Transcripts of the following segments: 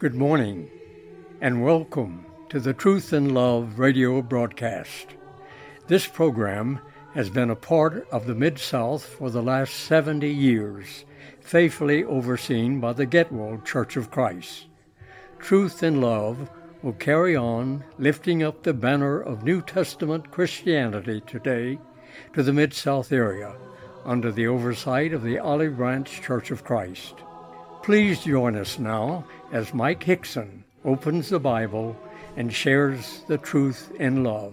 Good morning, and welcome to the Truth in Love radio broadcast. This program has been a part of the Mid-South for the last 70 years, faithfully overseen by the Getwell Church of Christ. Truth in Love will carry on lifting up the banner of New Testament Christianity today to the Mid-South area under the oversight of the Olive Branch Church of Christ. Please join us now as Mike Hickson opens the Bible and shares the truth in love.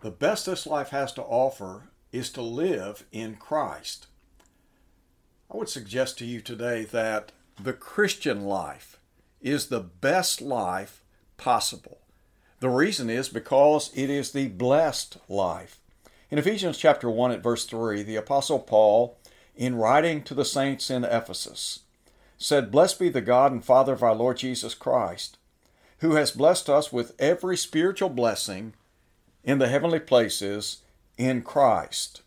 The best this life has to offer is to live in Christ. I would suggest to you today that the Christian life is the best life possible. The reason is because it is the blessed life. In Ephesians chapter 1 at verse 3, the Apostle Paul, in writing to the saints in Ephesus, said, "Blessed be the God and Father of our Lord Jesus Christ, who has blessed us with every spiritual blessing in the heavenly places in Christ."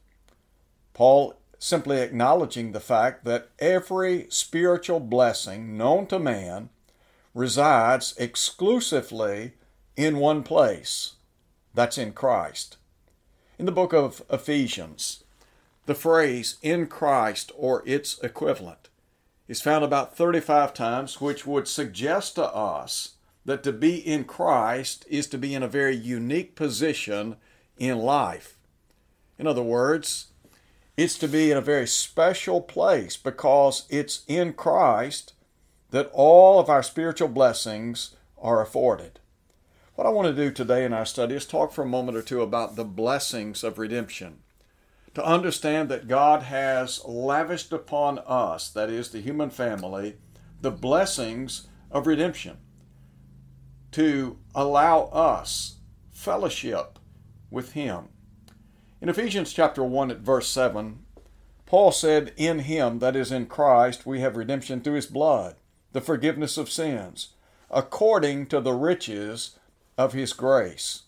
Paul simply acknowledging the fact that every spiritual blessing known to man resides exclusively in one place, that's in Christ. In the book of Ephesians, the phrase "in Christ" or its equivalent is found about 35 times, which would suggest to us that to be in Christ is to be in a very unique position in life. In other words, it's to be in a very special place because it's in Christ that all of our spiritual blessings are afforded. What I want to do today in our study is talk for a moment or two about the blessings of redemption. To understand that God has lavished upon us, that is the human family, the blessings of redemption. To allow us fellowship with Him. In Ephesians chapter 1 at verse 7, Paul said, "In Him," that is in Christ, "we have redemption through His blood, the forgiveness of sins, according to the riches of His grace."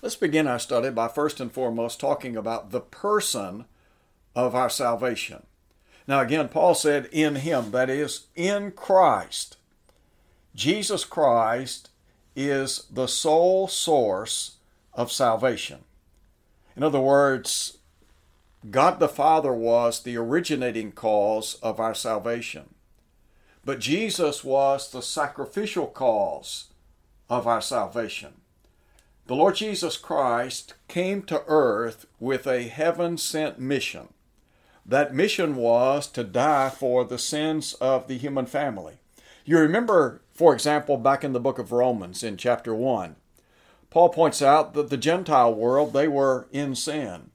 Let's begin our study by first and foremost talking about the person of our salvation. Now again, Paul said, "In Him," that is, in Christ. Jesus Christ is the sole source of salvation. In other words, God the Father was the originating cause of our salvation. But Jesus was the sacrificial cause of our salvation. The Lord Jesus Christ came to earth with a heaven-sent mission. That mission was to die for the sins of the human family. You remember, for example, back in the book of Romans in chapter 1, Paul points out that the Gentile world, they were in sin.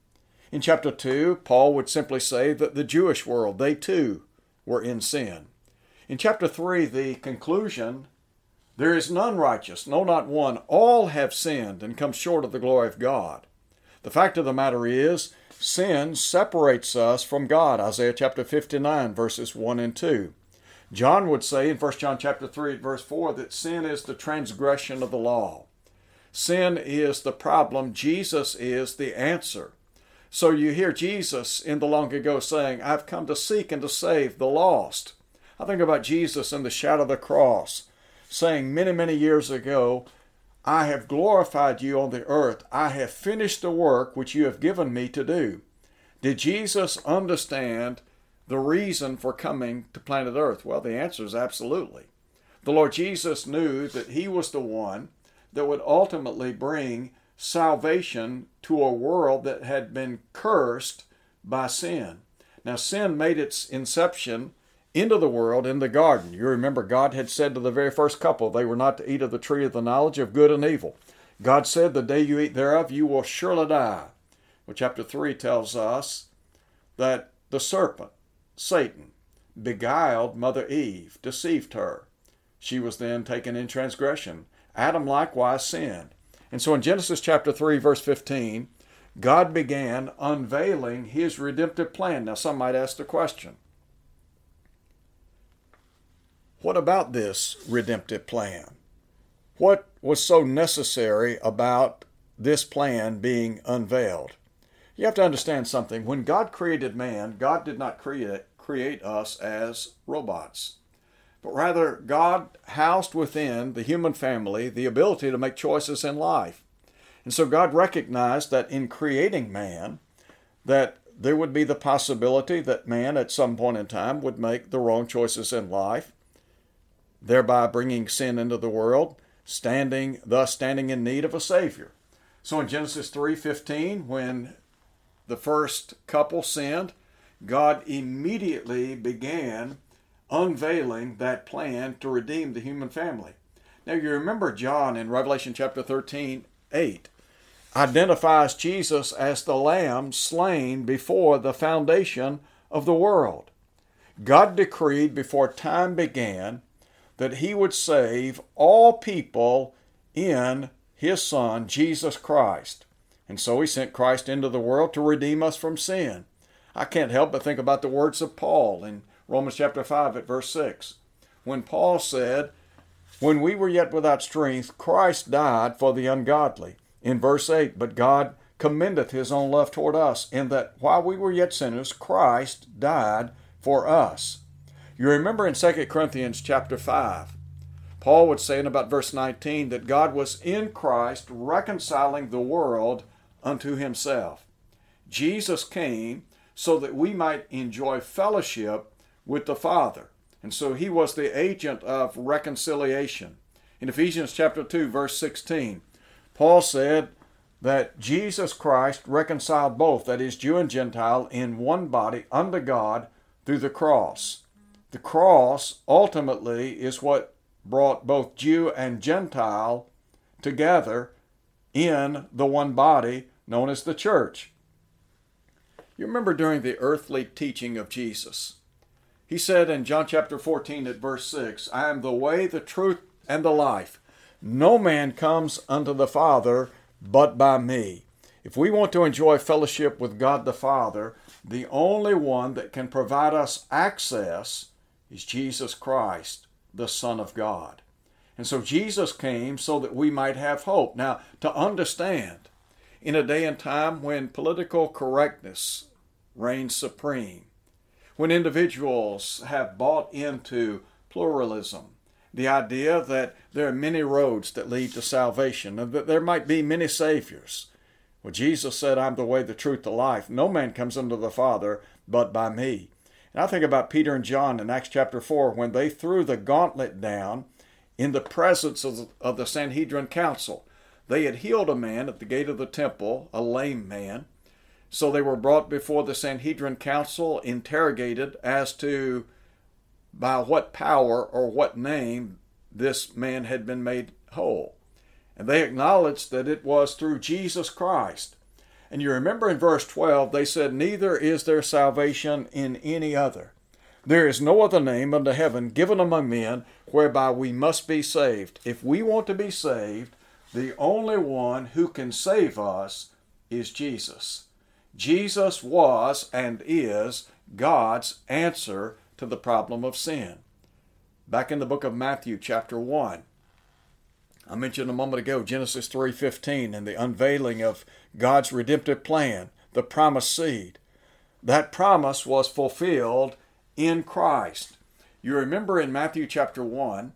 In chapter 2, Paul would simply say that the Jewish world, they too were in sin. In chapter 3, the conclusion: "There is none righteous, no, not one. All have sinned and come short of the glory of God." The fact of the matter is, sin separates us from God. Isaiah chapter 59, verses 1 and 2. John would say in 1 John chapter 3, verse 4, that sin is the transgression of the law. Sin is the problem. Jesus is the answer. So you hear Jesus in the long ago saying, "I've come to seek and to save the lost." I think about Jesus in the shadow of the cross, saying many, many years ago, "I have glorified you on the earth. I have finished the work which you have given me to do." Did Jesus understand the reason for coming to planet earth? Well, the answer is absolutely. The Lord Jesus knew that He was the one that would ultimately bring salvation to a world that had been cursed by sin. Now, sin made its inception into the world in the garden. You remember God had said to the very first couple they were not to eat of the tree of the knowledge of good and evil. God said, "The day you eat thereof, you will surely die." Well, chapter 3 tells us that the serpent, Satan, beguiled Mother Eve, deceived her. She was then taken in transgression. Adam likewise sinned. And so in Genesis chapter 3, verse 15, God began unveiling His redemptive plan. Now, some might ask the question, what about this redemptive plan? What was so necessary about this plan being unveiled. You have to understand something. When God created man, God did not create us as robots, but rather God housed within the human family the ability to make choices in life. And so God recognized that in creating man, that there would be the possibility that man at some point in time would make the wrong choices in life, thereby bringing sin into the world, thus standing in need of a Savior. So in Genesis 3:15, when the first couple sinned, God immediately began unveiling that plan to redeem the human family. Now you remember John in Revelation chapter 13:8 identifies Jesus as the Lamb slain before the foundation of the world. God decreed before time began that he would save all people in his Son, Jesus Christ. And so he sent Christ into the world to redeem us from sin. I can't help but think about the words of Paul in Romans chapter 5 at verse 6. When Paul said, "When we were yet without strength, Christ died for the ungodly." In verse 8, "But God commendeth his own love toward us, in that while we were yet sinners, Christ died for us." You remember in 2 Corinthians chapter 5, Paul would say in about verse 19 that God was in Christ reconciling the world unto himself. Jesus came so that we might enjoy fellowship with the Father. And so he was the agent of reconciliation. In Ephesians chapter 2, verse 16, Paul said that Jesus Christ reconciled both, that is, Jew and Gentile, in one body unto God through the cross. The cross ultimately is what brought both Jew and Gentile together in the one body known as the church. You remember during the earthly teaching of Jesus, he said in John chapter 14 at verse 6, "I am the way, the truth, and the life. No man comes unto the Father but by me." If we want to enjoy fellowship with God the Father, the only one that can provide us access is Jesus Christ, the Son of God. And so Jesus came so that we might have hope. Now, to understand, in a day and time when political correctness reigns supreme, when individuals have bought into pluralism, the idea that there are many roads that lead to salvation and that there might be many saviors. Well, Jesus said, "I'm the way, the truth, the life. No man comes unto the Father but by me." And I think about Peter and John in Acts chapter 4 when they threw the gauntlet down in the presence of the Sanhedrin council. They had healed a man at the gate of the temple, a lame man. So they were brought before the Sanhedrin council, interrogated as to by what power or what name this man had been made whole. And they acknowledged that it was through Jesus Christ. And you remember in verse 12, they said, "Neither is there salvation in any other. There is no other name under heaven given among men whereby we must be saved." If we want to be saved, the only one who can save us is Jesus. Jesus was and is God's answer to the problem of sin. Back in the book of Matthew chapter 1, I mentioned a moment ago, Genesis 3:15 and the unveiling of God's redemptive plan, the promised seed. That promise was fulfilled in Christ. You remember in Matthew chapter 1,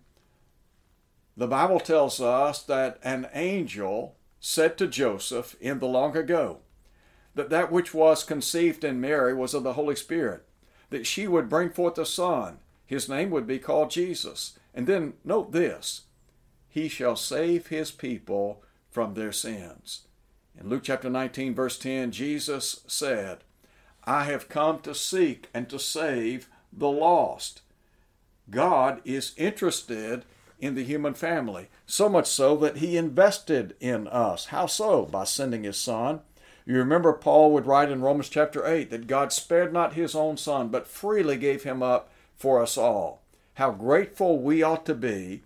the Bible tells us that an angel said to Joseph in the long ago that that which was conceived in Mary was of the Holy Spirit, that she would bring forth a son. His name would be called Jesus. And then note this, "He shall save his people from their sins." In Luke chapter 19, verse 10, Jesus said, "I have come to seek and to save the lost." God is interested in the human family, so much so that he invested in us. How so? By sending his Son. You remember Paul would write in Romans chapter 8 that God spared not his own Son, but freely gave him up for us all. How grateful we ought to be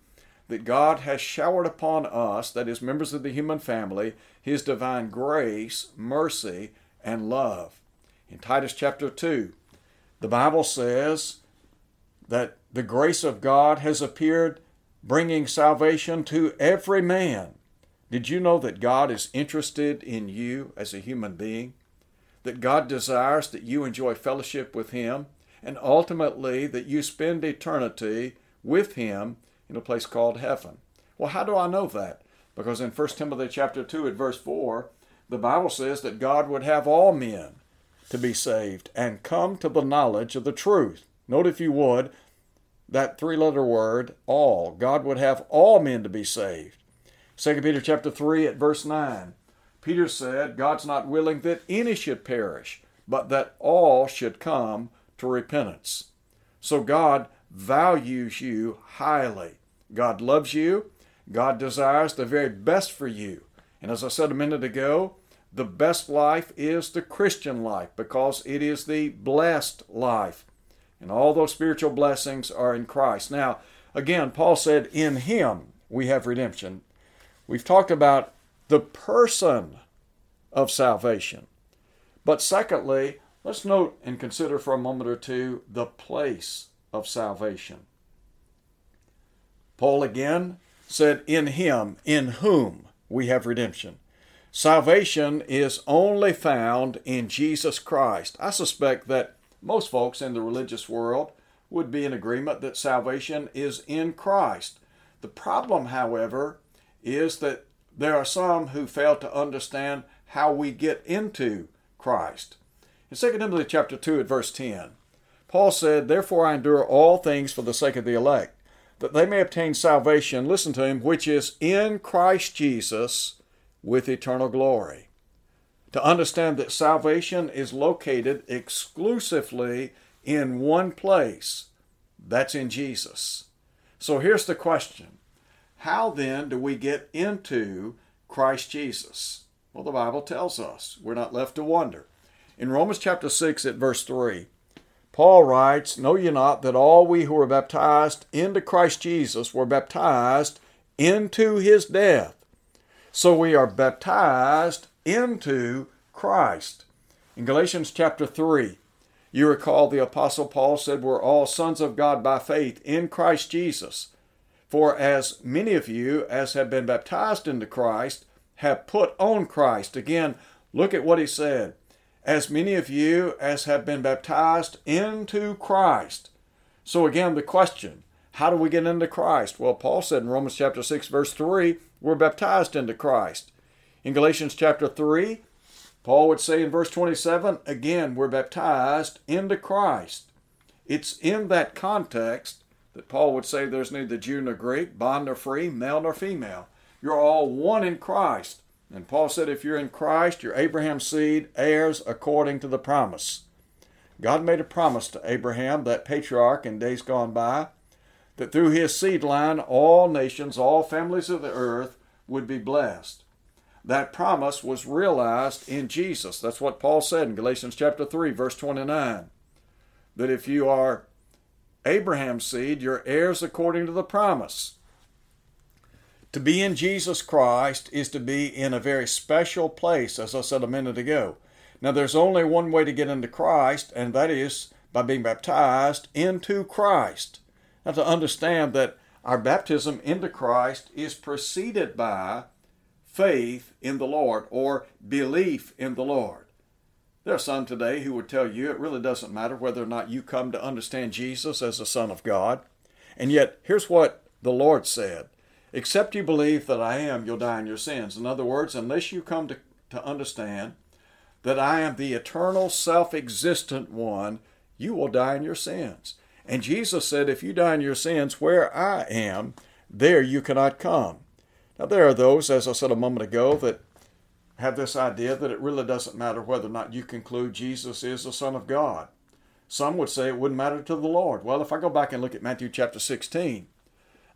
that God has showered upon us, that is, members of the human family, his divine grace, mercy, and love. In Titus chapter 2, the Bible says that the grace of God has appeared, bringing salvation to every man. Did you know that God is interested in you as a human being? That God desires that you enjoy fellowship with Him, and ultimately that you spend eternity with Him in a place called heaven. Well, how do I know that? Because in 1 Timothy chapter 2 at verse 4, the Bible says that God would have all men to be saved and come to the knowledge of the truth. Note, if you would, that three-letter word, all. God would have all men to be saved. 2 Peter chapter 3 at verse 9, Peter said, God's not willing that any should perish, but that all should come to repentance. So God values you highly. God loves you. God desires the very best for you. And as I said a minute ago, the best life is the Christian life because it is the blessed life. And all those spiritual blessings are in Christ. Now, again, Paul said, in Him we have redemption. We've talked about the person of salvation. But secondly, let's note and consider for a moment or two the place of salvation. Paul again said, in Him, in whom we have redemption. Salvation is only found in Jesus Christ. I suspect that most folks in the religious world would be in agreement that salvation is in Christ. The problem, however, is that there are some who fail to understand how we get into Christ. In 2 Timothy chapter 2 at verse 10, Paul said, Therefore I endure all things for the sake of the elect, that they may obtain salvation, listen to him, which is in Christ Jesus with eternal glory. To understand that salvation is located exclusively in one place, that's in Jesus. So here's the question. How then do we get into Christ Jesus? Well, the Bible tells us. We're not left to wonder. In Romans chapter 6 at verse 3, Paul writes, Know ye not that all we who were baptized into Christ Jesus were baptized into His death? So we are baptized into Christ. In Galatians chapter 3, you recall the Apostle Paul said, We're all sons of God by faith in Christ Jesus. For as many of you as have been baptized into Christ have put on Christ. Again, look at what he said. As many of you as have been baptized into Christ. So again, the question, how do we get into Christ? Well, Paul said in Romans chapter 6, verse 3, we're baptized into Christ. In Galatians chapter 3, Paul would say in verse 27, again, we're baptized into Christ. It's in that context that Paul would say there's neither Jew nor Greek, bond nor free, male nor female. You're all one in Christ. And Paul said if you're in Christ, you're Abraham's seed, heirs according to the promise. God made a promise to Abraham, that patriarch in days gone by, that through his seed line, all nations, all families of the earth would be blessed. That promise was realized in Jesus. That's what Paul said in Galatians chapter 3, verse 29, that if you are Abraham's seed, your heirs according to the promise. To be in Jesus Christ is to be in a very special place, as I said a minute ago. Now, there's only one way to get into Christ, and that is by being baptized into Christ. Now, to understand that our baptism into Christ is preceded by faith in the Lord or belief in the Lord. There are some today who would tell you it really doesn't matter whether or not you come to understand Jesus as the Son of God. And yet, here's what the Lord said. Except you believe that I am, you'll die in your sins. In other words, unless you come to understand that I am the eternal, self-existent one, you will die in your sins. And Jesus said, if you die in your sins where I am, there you cannot come. Now, there are those, as I said a moment ago, that have this idea that it really doesn't matter whether or not you conclude Jesus is the Son of God. Some would say it wouldn't matter to the Lord. Well, if I go back and look at Matthew chapter 16,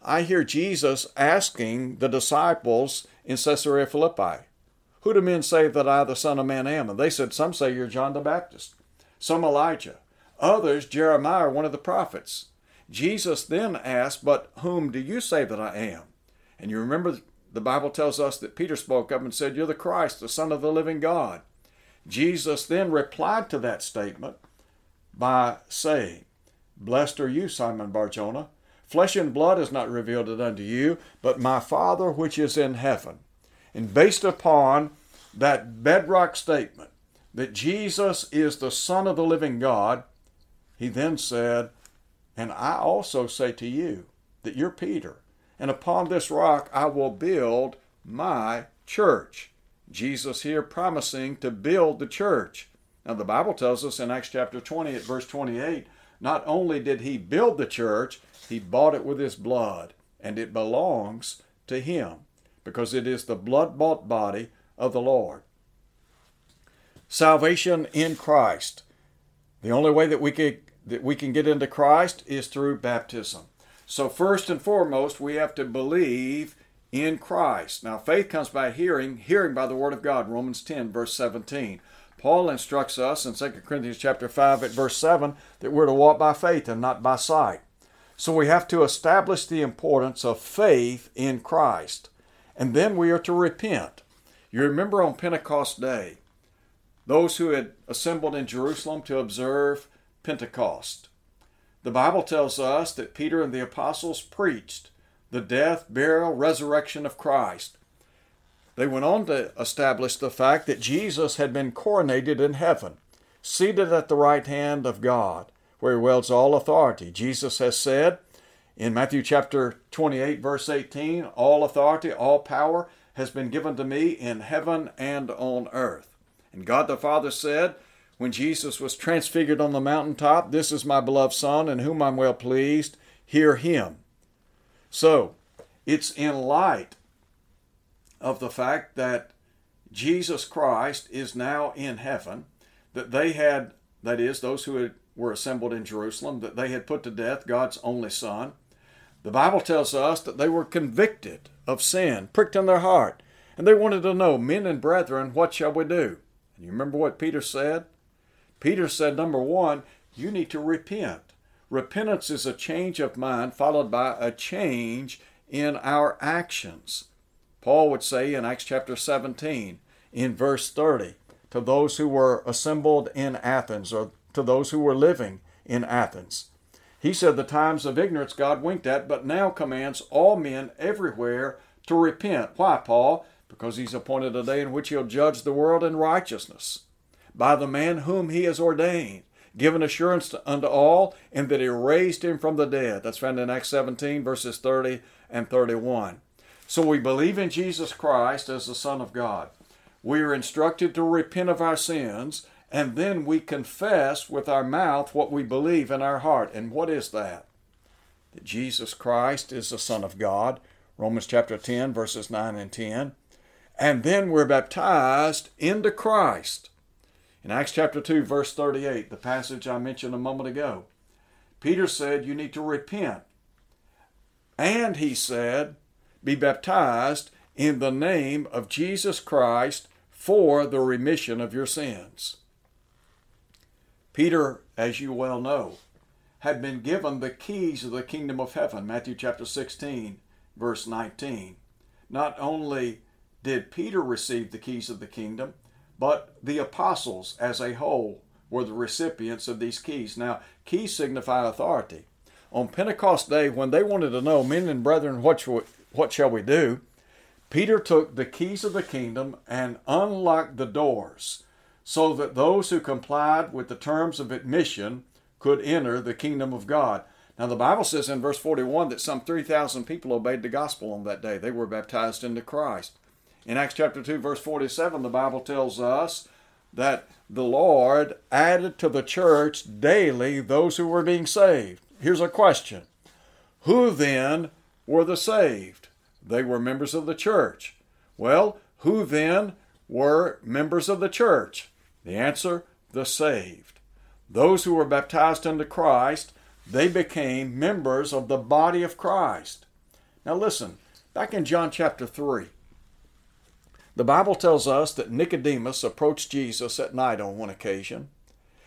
I hear Jesus asking the disciples in Caesarea Philippi, Who do men say that I, the Son of Man, am? And they said, Some say you're John the Baptist, some Elijah, others Jeremiah, one of the prophets. Jesus then asked, But whom do you say that I am? And you remember the Bible tells us that Peter spoke up and said, You're the Christ, the Son of the living God. Jesus then replied to that statement by saying, Blessed are you, Simon Bar-Jonah. Flesh and blood has not revealed it unto you, but my Father which is in heaven. And based upon that bedrock statement that Jesus is the Son of the living God, he then said, and I also say to you that you're Peter, and upon this rock I will build my church. Jesus here promising to build the church. Now the Bible tells us in Acts chapter 20 at verse 28, not only did he build the church, he bought it with his blood, and it belongs to him because it is the blood-bought body of the Lord. Salvation in Christ. The only way that we can get into Christ is through baptism. So first and foremost, we have to believe in Christ. Now faith comes by hearing, hearing by the word of God, Romans 10 verse 17. Paul instructs us in 2 Corinthians chapter 5 at verse 7 that we're to walk by faith and not by sight. So we have to establish the importance of faith in Christ. And then we are to repent. You remember on Pentecost Day, those who had assembled in Jerusalem to observe Pentecost. The Bible tells us that Peter and the apostles preached the death, burial, resurrection of Christ. They went on to establish the fact that Jesus had been coronated in heaven, seated at the right hand of God, where he wields all authority. Jesus has said in Matthew chapter 28, verse 18, all authority, all power has been given to me in heaven and on earth. And God the Father said, when Jesus was transfigured on the mountaintop, this is my beloved Son in whom I'm well pleased, hear him. So it's in light of the fact that Jesus Christ is now in heaven, that they had, that is, those who were assembled in Jerusalem, that they had put to death God's only Son. The Bible tells us that they were convicted of sin, pricked in their heart, and they wanted to know, men and brethren, what shall we do? And you remember what Peter said? Peter said, number one, you need to repent. Repentance is a change of mind followed by a change in our actions. Paul would say in Acts chapter 17, in verse 30, to those who were assembled in Athens, or to those who were living in Athens, he said, the times of ignorance God winked at, but now commands all men everywhere to repent. Why, Paul? Because he's appointed a day in which he'll judge the world in righteousness by the man whom he has ordained, given assurance unto all, and that he raised him from the dead. That's found in Acts 17, verses 30 and 31. So we believe in Jesus Christ as the Son of God. We are instructed to repent of our sins, and then we confess with our mouth what we believe in our heart. And what is that? That Jesus Christ is the Son of God, Romans chapter 10, verses 9 and 10. And then we're baptized into Christ. In Acts chapter 2, verse 38, the passage I mentioned a moment ago, Peter said, you need to repent. And he said, be baptized in the name of Jesus Christ for the remission of your sins. Peter, as you well know, had been given the keys of the kingdom of heaven, Matthew chapter 16, verse 19. Not only did Peter receive the keys of the kingdom, but the apostles as a whole were the recipients of these keys. Now, keys signify authority. On Pentecost Day, when they wanted to know, men and brethren, what shall we do? Peter took the keys of the kingdom and unlocked the doors so that those who complied with the terms of admission could enter the kingdom of God. Now, the Bible says in verse 41 that some 3,000 people obeyed the gospel on that day. They were baptized into Christ. In Acts chapter 2, verse 47, the Bible tells us that the Lord added to the church daily those who were being saved. Here's a question. Who then were the saved? They were members of the church. Well, who then were members of the church? The answer, the saved. Those who were baptized into Christ, they became members of the body of Christ. Now listen, back in John chapter 3, the Bible tells us that Nicodemus approached Jesus at night on one occasion,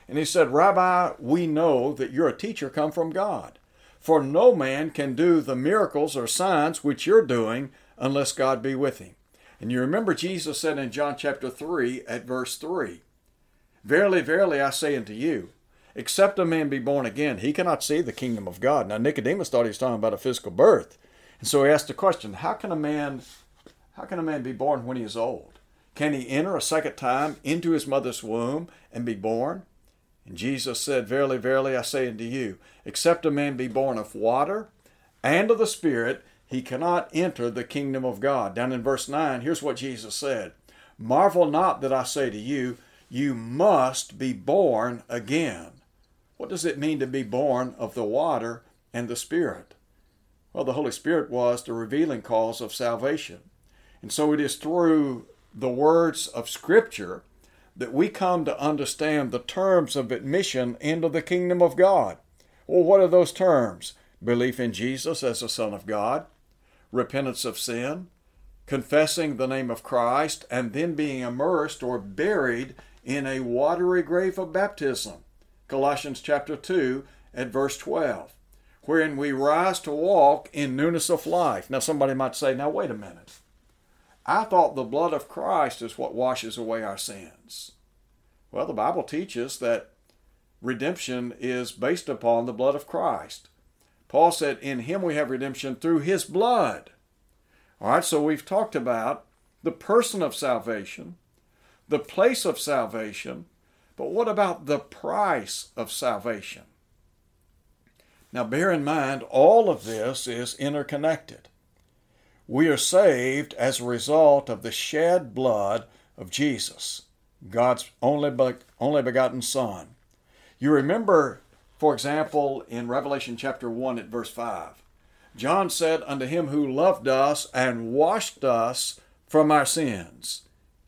and he said, Rabbi, we know that you're a teacher come from God, for no man can do the miracles or signs which you're doing unless God be with him. And you remember Jesus said in John chapter 3 at verse 3, verily, verily, I say unto you, except a man be born again, he cannot see the kingdom of God. Now Nicodemus thought he was talking about a physical birth, and so he asked the question, how can a man How can a man be born when he is old? Can he enter a second time into his mother's womb and be born? And Jesus said, Verily, verily, I say unto you, except a man be born of water and of the Spirit, he cannot enter the kingdom of God. Down in verse 9, here's what Jesus said. Marvel not that I say to you, you must be born again. What does it mean to be born of the water and the Spirit? Well, the Holy Spirit was the revealing cause of salvation. And so it is through the words of Scripture that we come to understand the terms of admission into the kingdom of God. Well, what are those terms? Belief in Jesus as the Son of God, repentance of sin, confessing the name of Christ, and then being immersed or buried in a watery grave of baptism. Colossians chapter 2 at verse 12, wherein we rise to walk in newness of life. Now somebody might say, now wait a minute. I thought the blood of Christ is what washes away our sins. Well, the Bible teaches that redemption is based upon the blood of Christ. Paul said, in him we have redemption through his blood. All right, so we've talked about the person of salvation, the place of salvation, but what about the price of salvation? Now, bear in mind, all of this is interconnected. We are saved as a result of the shed blood of Jesus, God's only begotten Son. You remember, for example, in Revelation chapter 1 at verse 5, John said, unto him who loved us and washed us from our sins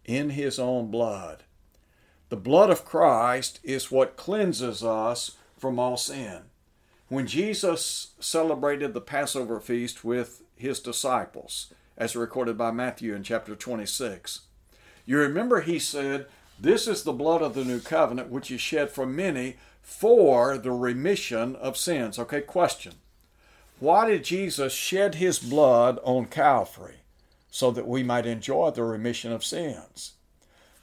in his own blood. The blood of Christ is what cleanses us from all sin. When Jesus celebrated the Passover feast with his disciples, as recorded by Matthew in chapter 26. You remember he said, this is the blood of the new covenant, which is shed for many for the remission of sins. Okay, question. Why did Jesus shed his blood on Calvary? So that we might enjoy the remission of sins.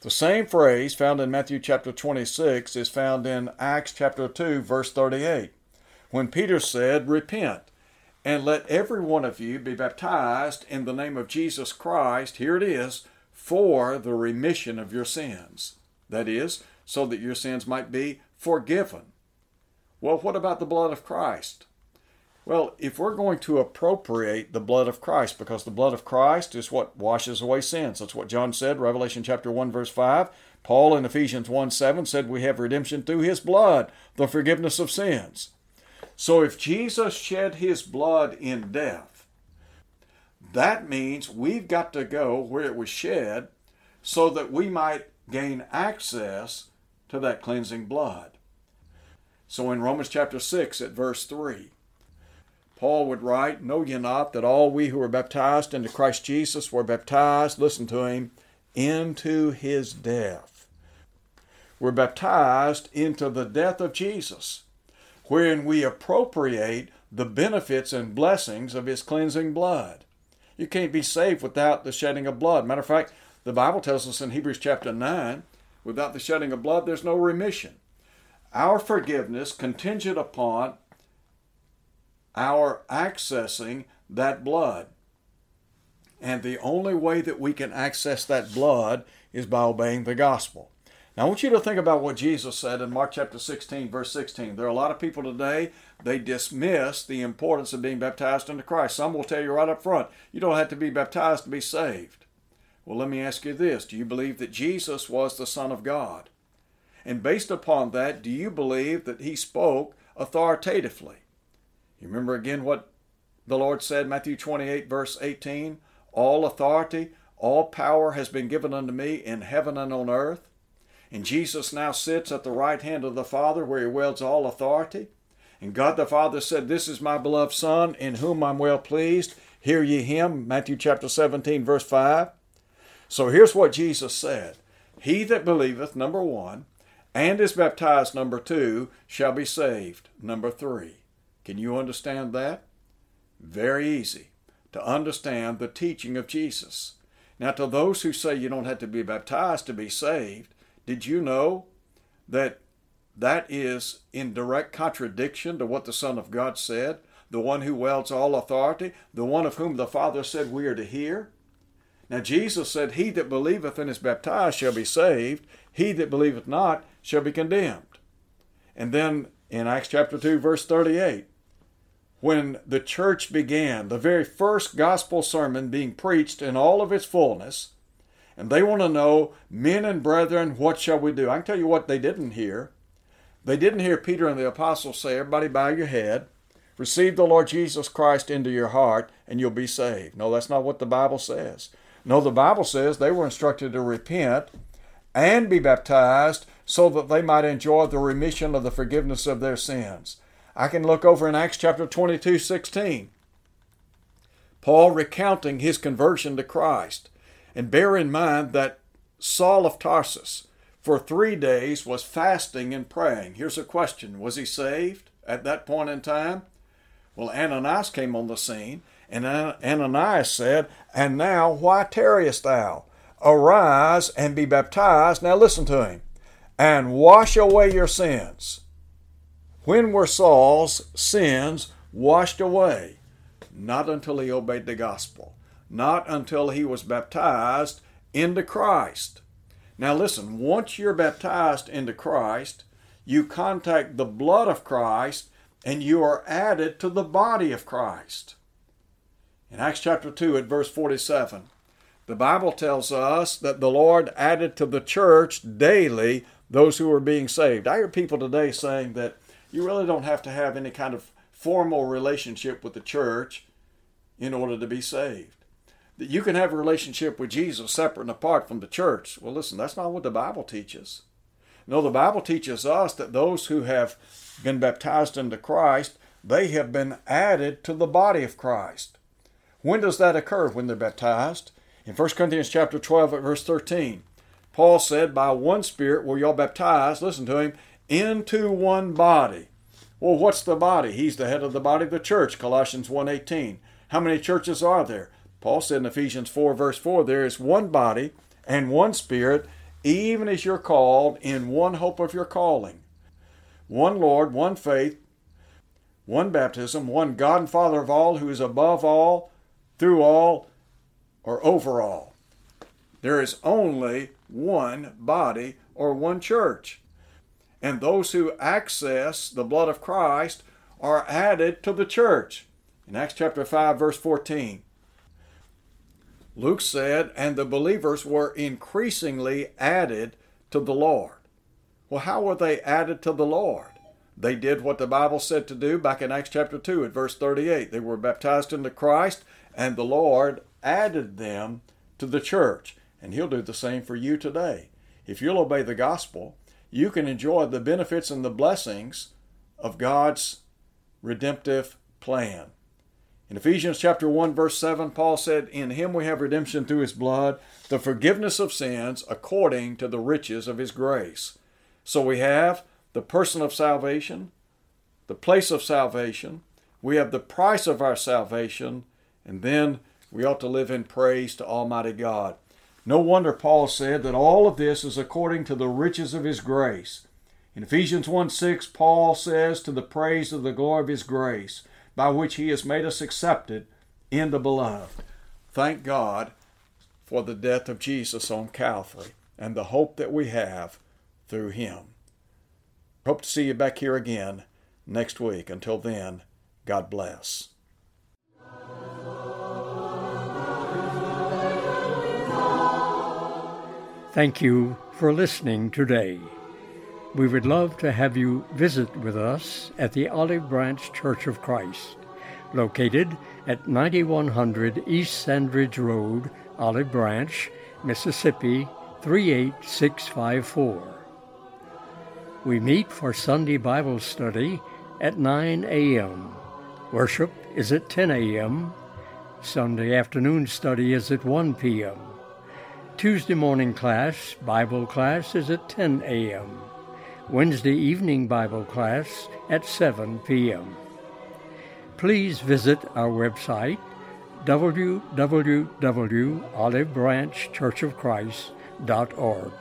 The same phrase found in Matthew chapter 26 is found in Acts chapter 2, verse 38, when Peter said, repent, and let every one of you be baptized in the name of Jesus Christ, here it is, for the remission of your sins. That is, so that your sins might be forgiven. Well, what about the blood of Christ? Well, if we're going to appropriate the blood of Christ, because the blood of Christ is what washes away sins. That's what John said, Revelation chapter 1, verse 5. Paul in Ephesians 1:7 said, we have redemption through his blood, the forgiveness of sins. So if Jesus shed his blood in death, that means we've got to go where it was shed so that we might gain access to that cleansing blood. So in Romans chapter 6 at verse 3, Paul would write, know ye not that all we who were baptized into Christ Jesus were baptized, listen to him, into his death. We're baptized into the death of Jesus, wherein we appropriate the benefits and blessings of his cleansing blood. You can't be saved without the shedding of blood. Matter of fact, the Bible tells us in Hebrews chapter 9, without the shedding of blood, there's no remission. Our forgiveness contingent upon our accessing that blood. And the only way that we can access that blood is by obeying the gospel. Now, I want you to think about what Jesus said in Mark chapter 16, verse 16. There are a lot of people today, they dismiss the importance of being baptized into Christ. Some will tell you right up front, you don't have to be baptized to be saved. Well, let me ask you this. Do you believe that Jesus was the Son of God? And based upon that, do you believe that he spoke authoritatively? You remember again what the Lord said, Matthew 28, verse 18, all authority, all power has been given unto me in heaven and on earth. And Jesus now sits at the right hand of the Father where he wields all authority. And God the Father said, this is my beloved Son in whom I'm well pleased. Hear ye him. Matthew chapter 17, verse 5. So here's what Jesus said. He that believeth, number one, and is baptized, number two, shall be saved, number three. Can you understand that? Very easy to understand the teaching of Jesus. Now to those who say you don't have to be baptized to be saved, did you know that that is in direct contradiction to what the Son of God said? The one who wields all authority, the one of whom the Father said we are to hear? Now Jesus said, he that believeth and is baptized shall be saved. He that believeth not shall be condemned. And then in Acts chapter 2, verse 38, when the church began, the very first gospel sermon being preached in all of its fullness, and they want to know, men and brethren, what shall we do? I can tell you what they didn't hear. They didn't hear Peter and the apostles say, everybody bow your head, receive the Lord Jesus Christ into your heart, and you'll be saved. No, that's not what the Bible says. No, the Bible says they were instructed to repent and be baptized so that they might enjoy the remission of the forgiveness of their sins. I can look over in Acts chapter 22:16. Paul recounting his conversion to Christ. And bear in mind that Saul of Tarsus for 3 days was fasting and praying. Here's a question. Was he saved at that point in time? Well, Ananias came on the scene, and Ananias said, and now why tarriest thou? Arise and be baptized. Now listen to him. And wash away your sins. When were Saul's sins washed away? Not until he obeyed the gospel. Not until he was baptized into Christ. Now listen, once you're baptized into Christ, you contact the blood of Christ and you are added to the body of Christ. In Acts chapter 2 at verse 47, the Bible tells us that the Lord added to the church daily those who are being saved. I hear people today saying that you really don't have to have any kind of formal relationship with the church in order to be saved. That you can have a relationship with Jesus separate and apart from the church. Well, listen, that's not what the Bible teaches. No, the Bible teaches us that those who have been baptized into Christ, they have been added to the body of Christ. When does that occur? When they're baptized? In 1 Corinthians chapter 12 at verse 13, Paul said, by one Spirit were you all baptized, listen to him, into one body. Well, what's the body? He's the head of the body of the church, Colossians 1:18. How many churches are there? Paul said in Ephesians 4 verse 4, there is one body and one Spirit, even as you're called in one hope of your calling. One Lord, one faith, one baptism, one God and Father of all, who is above all, through all, or over all. There is only one body or one church. And those who access the blood of Christ are added to the church. In Acts chapter 5, verse 14, Luke said, and the believers were increasingly added to the Lord. Well, how were they added to the Lord? They did what the Bible said to do back in Acts chapter 2 at verse 38. They were baptized into Christ, and the Lord added them to the church. And he'll do the same for you today. If you'll obey the gospel, you can enjoy the benefits and the blessings of God's redemptive plan. In Ephesians chapter 1, verse 7, Paul said, in him we have redemption through his blood, the forgiveness of sins according to the riches of his grace. So we have the person of salvation, the place of salvation, we have the price of our salvation, and then we ought to live in praise to Almighty God. No wonder Paul said that all of this is according to the riches of his grace. In Ephesians 1:6, Paul says, to the praise of the glory of his grace, by which he has made us accepted in the beloved. Thank God for the death of Jesus on Calvary and the hope that we have through him. Hope to see you back here again next week. Until then, God bless. Thank you for listening today. We would love to have you visit with us at the Olive Branch Church of Christ, located at 9100 East Sandridge Road, Olive Branch, Mississippi 38654. We meet for Sunday Bible study at 9 a.m. Worship is at 10 a.m. Sunday afternoon study is at 1 p.m. Tuesday morning class, Bible class, is at 10 a.m. Wednesday evening Bible class at 7 p.m. Please visit our website, www.olivebranchchurchofchrist.org.